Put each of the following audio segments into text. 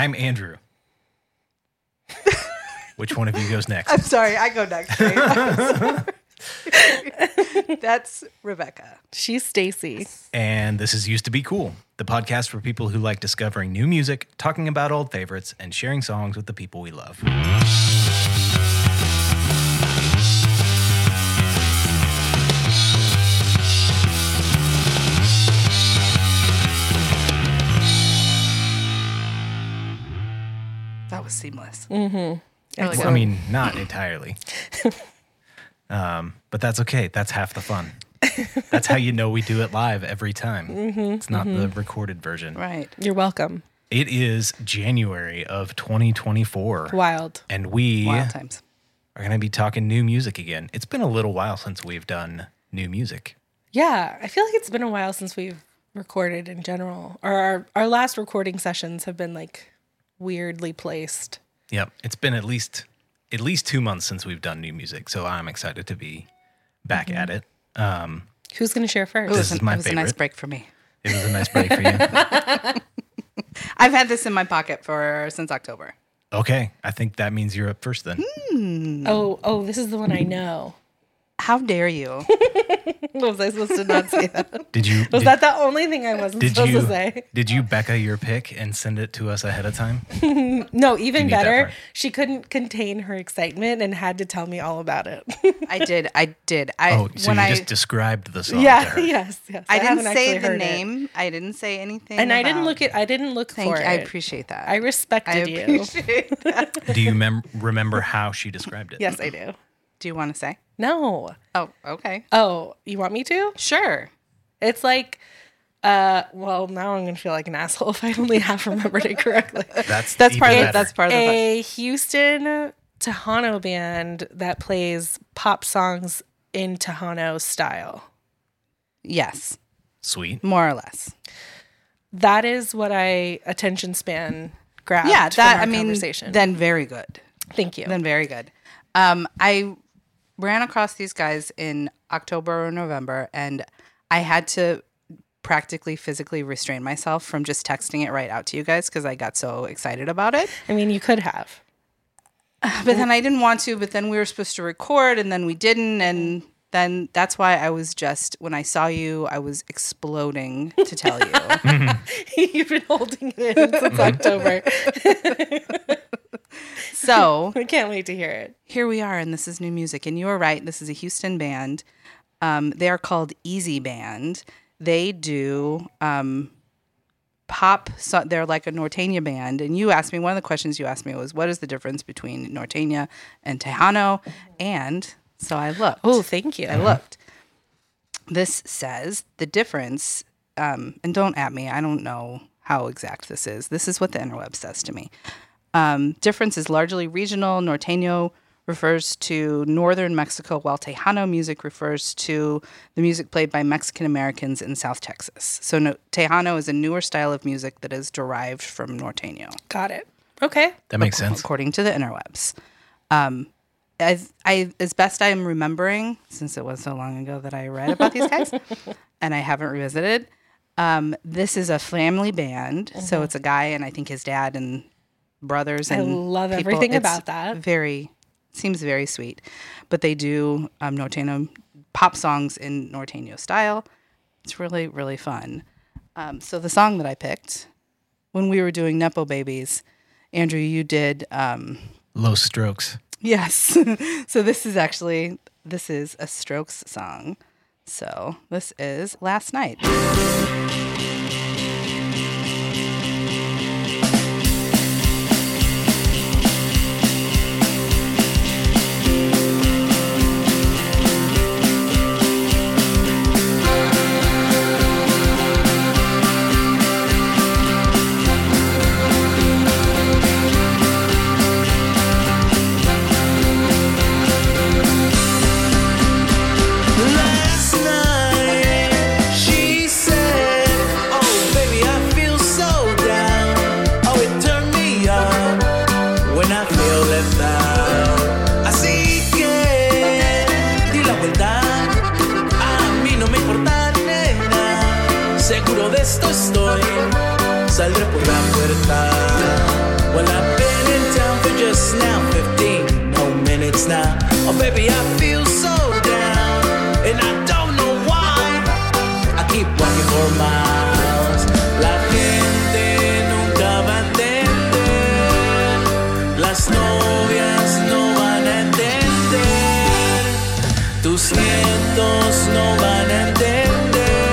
I'm Andrew. Which one of you goes next? I'm sorry, I go next. Right? I'm sorry. That's Rebecca. She's Stacy. And this is Used to Be Cool, the podcast for people who like discovering new music, talking about old favorites, and sharing songs with the people we love. That was seamless. Mm-hmm. Well, I mean, not entirely. But that's okay. That's half the fun. That's how you know we do it live every time. Mm-hmm, it's not the recorded version. Right. You're welcome. It is January of 2024. Wild. And we Wild times. Are going to be talking new music again. It's been a little while since we've done new music. Yeah. I feel like it's been a while since we've recorded in general. Or our last recording sessions have been like weirdly placed. Yep. It's been at least 2 months since we've done new music, so I'm excited to be back at it. Who's going to share first? This is my favorite. It was a nice break for me. It was a nice break for you. I've had this in my pocket since October. Okay. I think that means you're up first then. Mm. Oh, this is the one I know. How dare you? Was I supposed to not say that? Was that the only thing I wasn't supposed to say? Did you Becca your pick and send it to us ahead of time? No, even better. She couldn't contain her excitement and had to tell me all about it. I did. So you just described the song. Yeah, to her. Yes. I didn't say the name. I didn't say anything. And I didn't look for it. I appreciate that. I appreciate that. Do you remember how she described it? Yes, I do. Do you want to say? No. Oh, okay. Oh, you want me to? Sure. It's like, well, now I'm going to feel like an asshole if I only half remembered it correctly. That's part of it. A Houston Tejano band that plays pop songs in Tejano style. Yes. Sweet. More or less. That is what I attention span grabbed. Yeah, conversation. Then very good. Thank you. Then very good. I ran across these guys in October or November, and I had to practically physically restrain myself from just texting it right out to you guys because I got so excited about it. I mean, you could have. But then I didn't want to, but then we were supposed to record, and then we didn't, and then that's why I was just, when I saw you, I was exploding to tell you. You've been holding it in since October. So I can't wait to hear it. Here we are, and this is new music. And you are right. This is a Houston band. They are called Easy Band. They do pop. So they're like a Norteña band. And you asked me, one of the questions you asked me was, what is the difference between Norteña and Tejano? And so I looked. Oh, thank you. I looked. This says the difference, and don't at me. I don't know how exact this is. This is what the interweb says to me. Difference is largely regional. Norteño refers to northern Mexico, while Tejano music refers to the music played by Mexican Americans in South Texas. So Tejano is a newer style of music that is derived from Norteño. Got it. Okay. That makes sense. According to the interwebs. As best I'm remembering, since it was so long ago that I read about these guys, and I haven't revisited, this is a family band. Mm-hmm. So it's a guy and I think his dad and brothers and I love people. Everything it's about that. Seems very sweet, but they do Norteño pop songs in Norteño style. It's really, really fun. So the song that I picked when we were doing Nepo Babies, Andrew, you did Low Strokes. Yes. So this is a Strokes song. So this is Last Night. Seguro de esto estoy, saldré por la puerta. dance now. Oh baby, I feel so down, and I don't know why. I keep walking for miles. La gente nunca va a entender. Las novias no van a entender. Tus nietos no van a entender.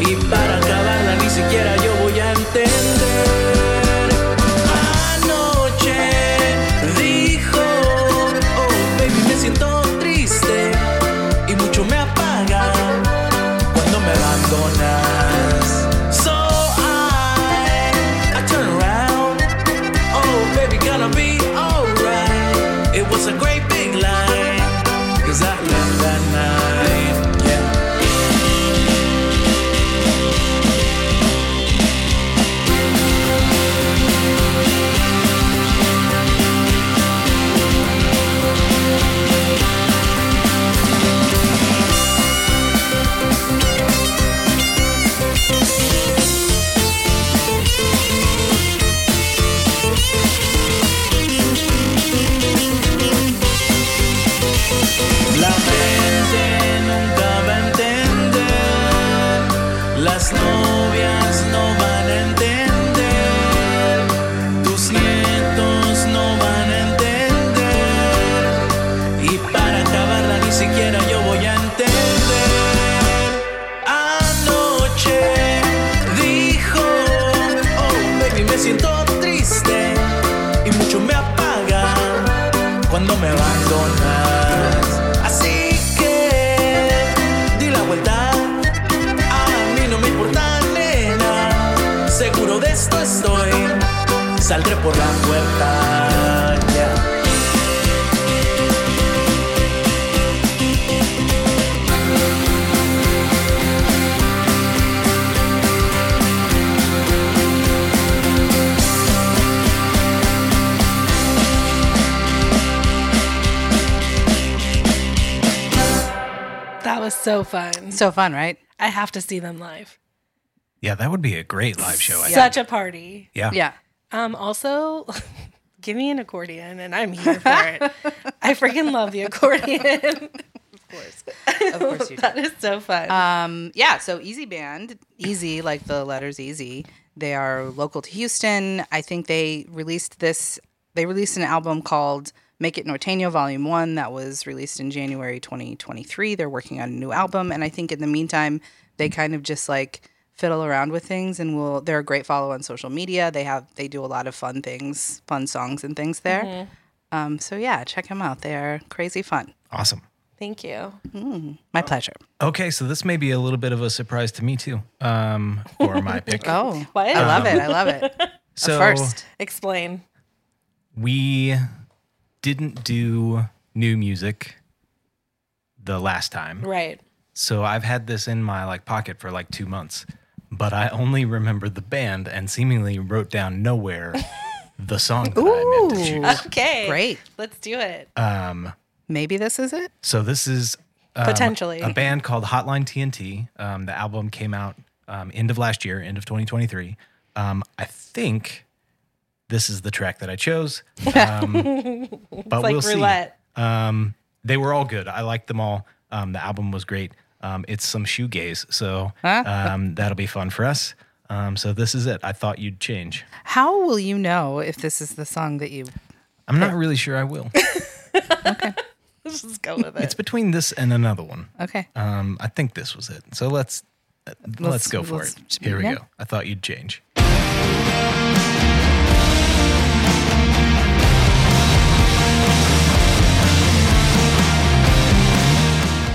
Y para acabarla ni siquiera yo voy a entender. A great big lie, 'cause I love that night, saldré por la puerta, yeah. That was so fun. So fun, right? I have to see them live. Yeah, that would be a great live show. Such a party. Yeah. Yeah. Also, give me an accordion, and I'm here for it. I freaking love the accordion. Of course you do. That is so fun. So Easy Band, Easy, like the letters Easy. They are local to Houston. I think they released an album called Make It Norteño Volume One that was released in January 2023. They're working on a new album, and I think in the meantime, they kind of just like fiddle around with things, and they're a great follow on social media. They do a lot of fun things, fun songs and things there. Mm-hmm. Check them out. They're crazy fun. Awesome. Thank you. My pleasure. Okay, so this may be a little bit of a surprise to me too, for my pick. Oh, what? I love it. So first, explain. We didn't do new music the last time. Right. So I've had this in my pocket for 2 months, but I only remembered the band and seemingly wrote down nowhere the song that I meant to choose. Okay, great, let's do it. Maybe this is it. So this is potentially a band called Hotline TNT. The album came out end of last year, end of 2023. I think this is the track that I chose. It's but we'll roulette. See. They were all good. I liked them all. The album was great. It's some shoegaze, so that'll be fun for us. So this is it. I thought you'd change. How will you know if this is the song that you... I'm not really sure I will. Okay. Let's just go with it. It's between this and another one. Okay. I think this was it. So let's go for it. Here we go. I thought you'd change.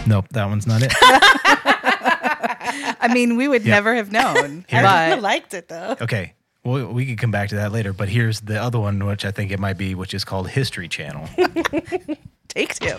Nope, that one's not it. I mean, we would never have known. I liked it, though. Okay. Well, we could come back to that later, but here's the other one, which I think it might be, which is called History Channel. Take two.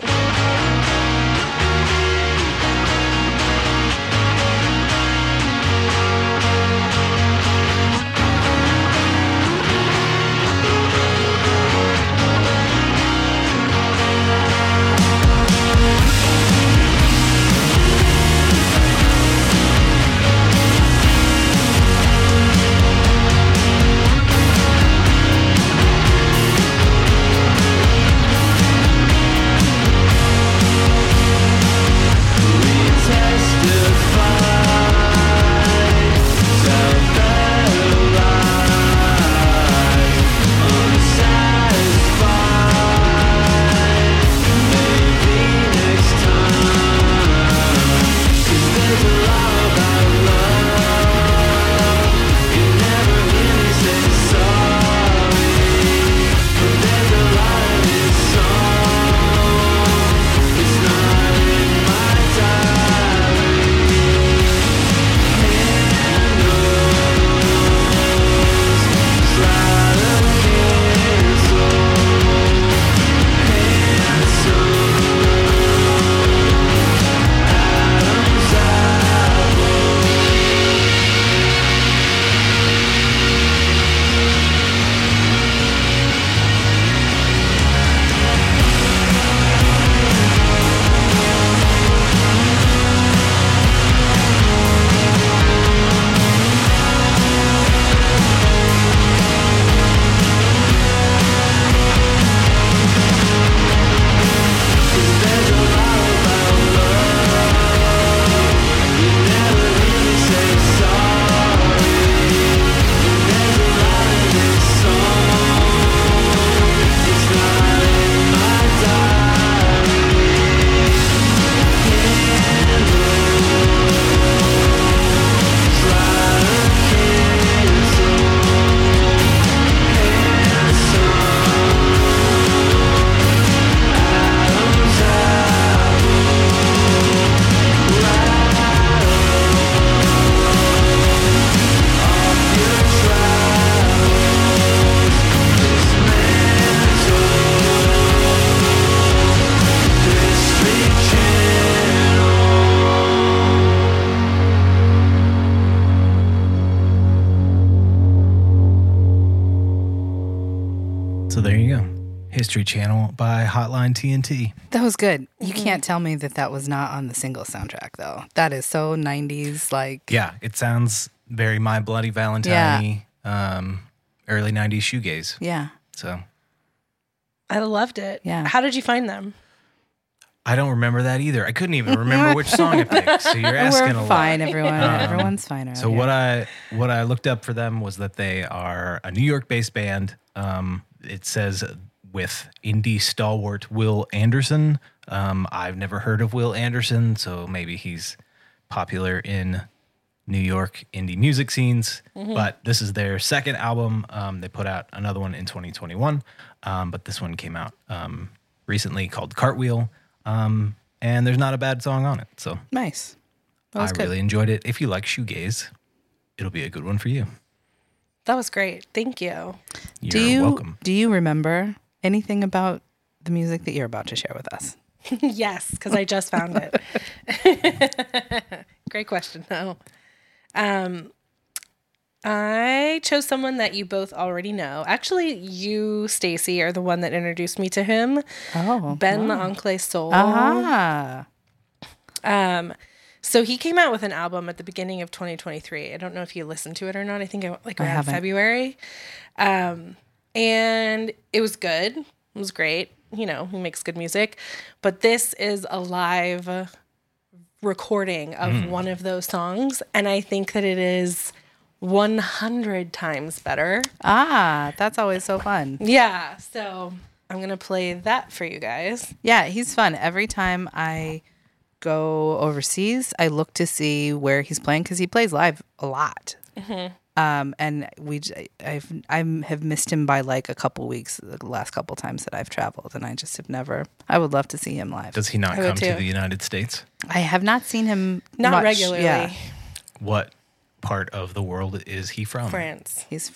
So there you go. History Channel by Hotline TNT. That was good. You can't tell me that that was not on the single soundtrack, though. That is so 90s, like... Yeah, it sounds very My Bloody Valentine-y, early 90s shoegaze. Yeah. So... I loved it. Yeah. How did you find them? I don't remember that either. I couldn't even remember which song I picked, so you're asking a lot. We're fine, everyone. Everyone's fine around here. What I looked up for them was that they are a New York-based band. It says... with indie stalwart Will Anderson. I've never heard of Will Anderson, so maybe he's popular in New York indie music scenes, but this is their second album. They put out another one in 2021, but this one came out recently called Cartwheel, and there's not a bad song on it. So nice. I really enjoyed it. If you like shoegaze, it'll be a good one for you. That was great. Thank you. You're welcome. Do you remember... anything about the music that you're about to share with us? Yes, because I just found it. Great question, though. I chose someone that you both already know. Actually, you, Stacy, are the one that introduced me to him. Oh. Ben La Oncle Soul. Ah. So he came out with an album at the beginning of 2023. I don't know if you listened to it or not. I think around February. And it was good. It was great. You know, he makes good music. But this is a live recording of one of those songs. And I think that it is 100 times better. Ah, that's always so fun. Yeah. So I'm going to play that for you guys. Yeah, he's fun. Every time I go overseas, I look to see where he's playing because he plays live a lot. Mm-hmm. And I have missed him by like a couple weeks the last couple times that I've traveled, and I just have never. I would love to see him live. Does he not come to the United States? I have not seen him much, regularly. Yeah. What part of the world is he from? France. He's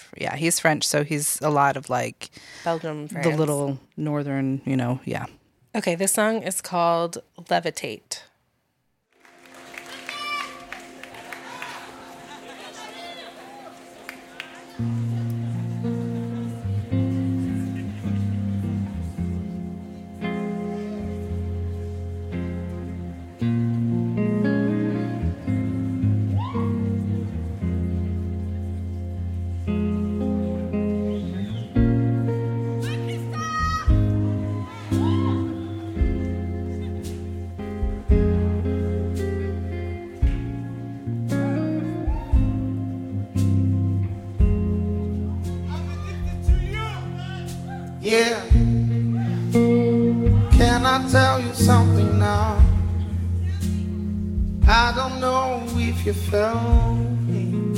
French, so he's a lot of like Belgium, France, the little northern, you know, yeah. Okay, this song is called Levitate. Yeah, can I tell you something now? I don't know if you felt me.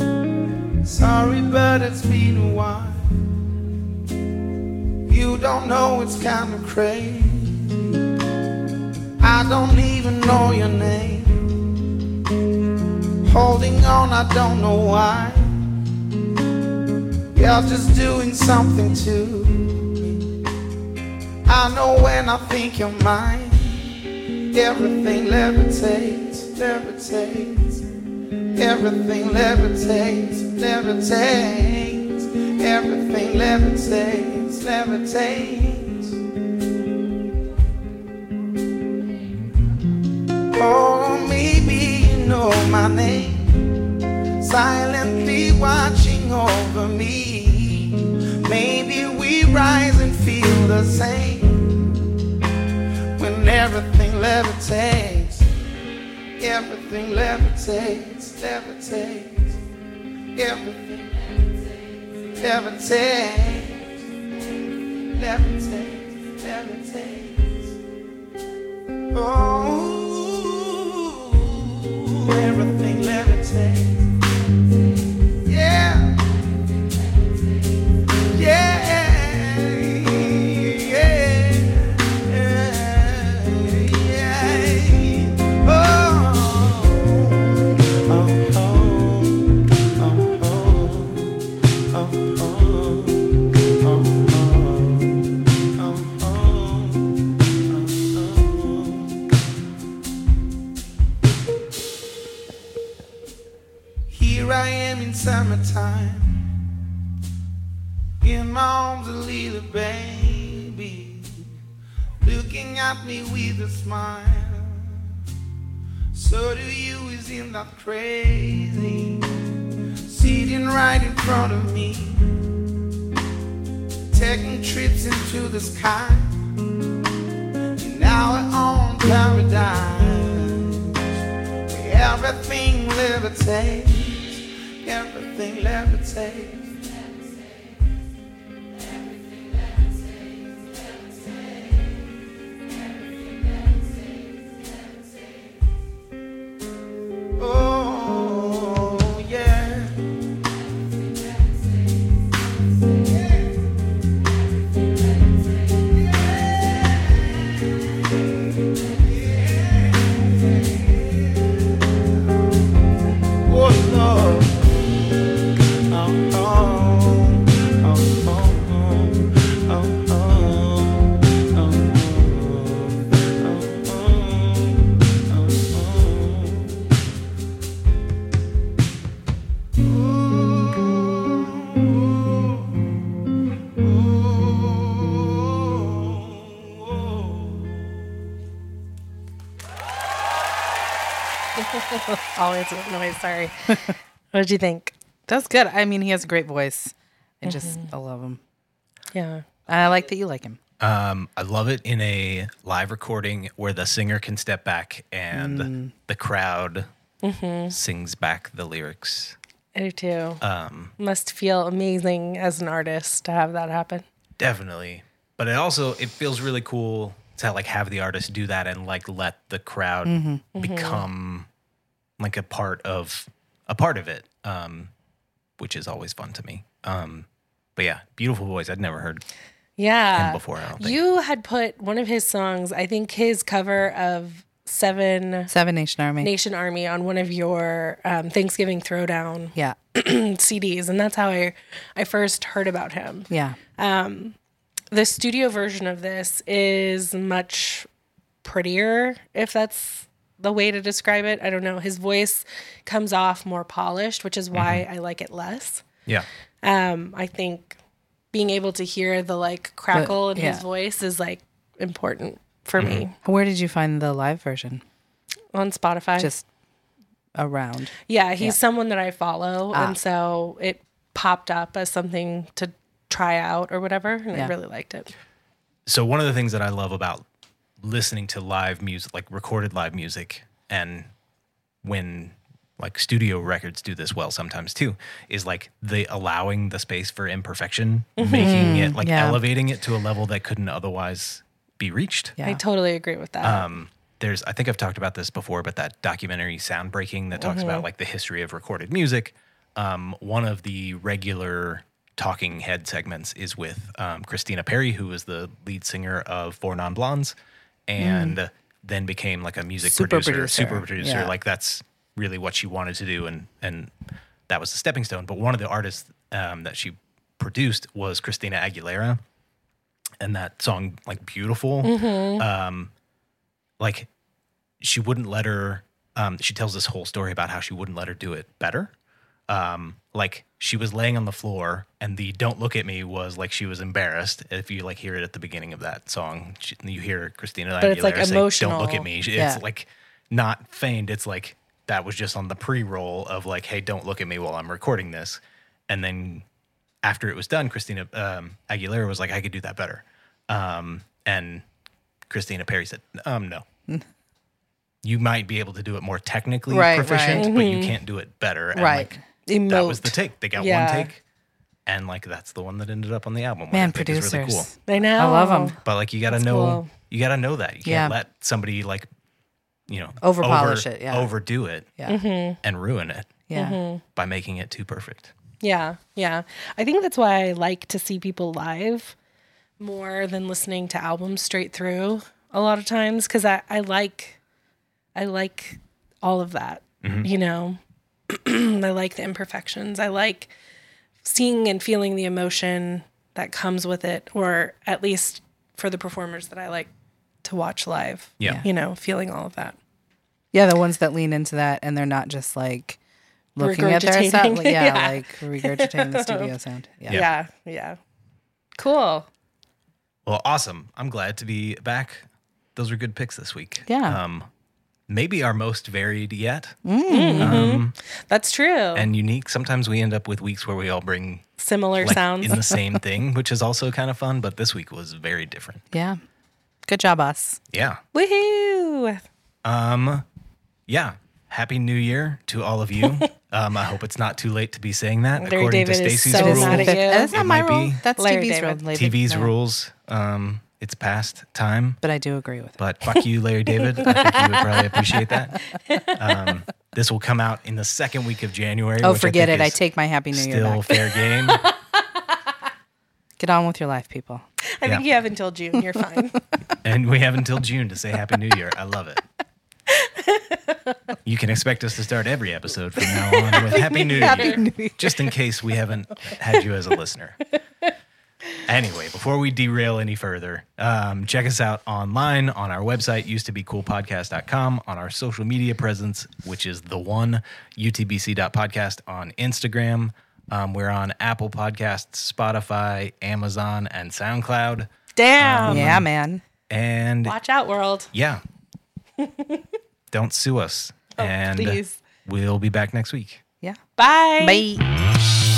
Sorry, but it's been a while. You don't know, it's kind of crazy. I don't even know your name. Holding on, I don't know why. You're just doing something too. I know when I think you're mine, everything levitates, levitates. Everything levitates, levitates. Everything levitates, levitates. Oh, maybe you know my name, silently watching over me. Maybe we rise and feel the same. Everything levitates, everything levitates, levitates, everything levitates, levitates, levitates, levitates. Oh, everything levitates, yeah, yeah. in my arms a little baby, looking at me with a smile. So do you, isn't that crazy? Sitting right in front of me, taking trips into the sky, in our own paradise. Everything levitates, everything levitates. Always with noise, sorry. What did you think? That's good. I mean, he has a great voice. And just, I love him. Yeah. I like that you like him. I love it in a live recording where the singer can step back and the crowd sings back the lyrics. I do too. Must feel amazing as an artist to have that happen. Definitely. But it also, it feels really cool to like have the artist do that and like let the crowd become like a part of it, which is always fun to me. But yeah, beautiful voice. I'd never heard him before, I don't think. You had put one of his songs, I think his cover of Seven Nation Army on one of your Thanksgiving Throwdown CDs. And that's how I first heard about him. Yeah. The studio version of this is much prettier, if that's the way to describe it. I don't know. His voice comes off more polished, which is why I like it less. Yeah. I think being able to hear the like crackle in his voice is like important for me. Where did you find the live version? On Spotify. Just around. Yeah. He's someone that I follow. And so it popped up as something to try out or whatever. And I really liked it. So one of the things that I love about listening to live music, like recorded live music, and when like studio records do this well sometimes too, is like the allowing the space for imperfection, making it like elevating it to a level that couldn't otherwise be reached. Yeah. I totally agree with that. There's, I think I've talked about this before, but that documentary Soundbreaking that talks about like the history of recorded music. One of the regular talking head segments is with Christina Perry, who is the lead singer of Four Non Blondes. And then became like a music super producer. Yeah. Like that's really what she wanted to do. And that was the stepping stone. But one of the artists that she produced was Christina Aguilera. And that song, like Beautiful, like she wouldn't let her, she tells this whole story about how she wouldn't let her do it better. Like she was laying on the floor and the "Don't Look at Me" was like she was embarrassed. If you like hear it at the beginning of that song, you hear Christina Aguilera, but it's like say, emotional. "Don't look at me." It's like not feigned. It's like that was just on the pre-roll of like, "Hey, don't look at me while I'm recording this." And then after it was done, Christina Aguilera was like, "I could do that better." And Christina Perry said, "No." You might be able to do it more technically proficient, but you can't do it better." And like, emote. That was the take. They got one take, and like that's the one that ended up on the album. Man, producers, really cool. I know, I love them. But like, you gotta you gotta know that you can't let somebody like, you know, overpolish it, overdo it, and ruin it, by making it too perfect. Yeah, yeah. I think that's why I like to see people live more than listening to albums straight through a lot of times, because I like all of that, you know. I like the imperfections. I like seeing and feeling the emotion that comes with it, or at least for the performers that I like to watch live. Yeah. You know, feeling all of that. Yeah, the ones that lean into that and they're not just like looking at their sound. Yeah, like regurgitating the studio sound. Yeah. Yeah. Cool. Well, awesome. I'm glad to be back. Those were good picks this week. Yeah. Maybe our most varied yet. Mm-hmm. That's true. And unique. Sometimes we end up with weeks where we all bring similar sounds in the same thing, which is also kind of fun. But this week was very different. Yeah. Good job, us. Yeah. Woohoo. Yeah. Happy New Year to all of you. I hope it's not too late to be saying that. Larry according David to Stacy's so rules. That's not my rule. That's Larry TV's David. Rule. TV's no. rules. It's past time. But I do agree with it. But fuck you, Larry David. I think you would probably appreciate that. This will come out in the second week of January. Oh, forget it. I take my Happy New Year back. Still fair game. Get on with your life, people. I think you have until June. You're fine. And we have until June to say Happy New Year. I love it. You can expect us to start every episode from now on with Happy New Year, just in case we haven't had you as a listener. Anyway, before we derail any further, check us out online on our website, usedtobecoolpodcast.com, on our social media presence, which is the one, utbc.podcast on Instagram. We're on Apple Podcasts, Spotify, Amazon, and SoundCloud. Damn. Yeah, man. And watch out, world. Yeah. Don't sue us. Oh, and please. We'll be back next week. Yeah. Bye. Bye.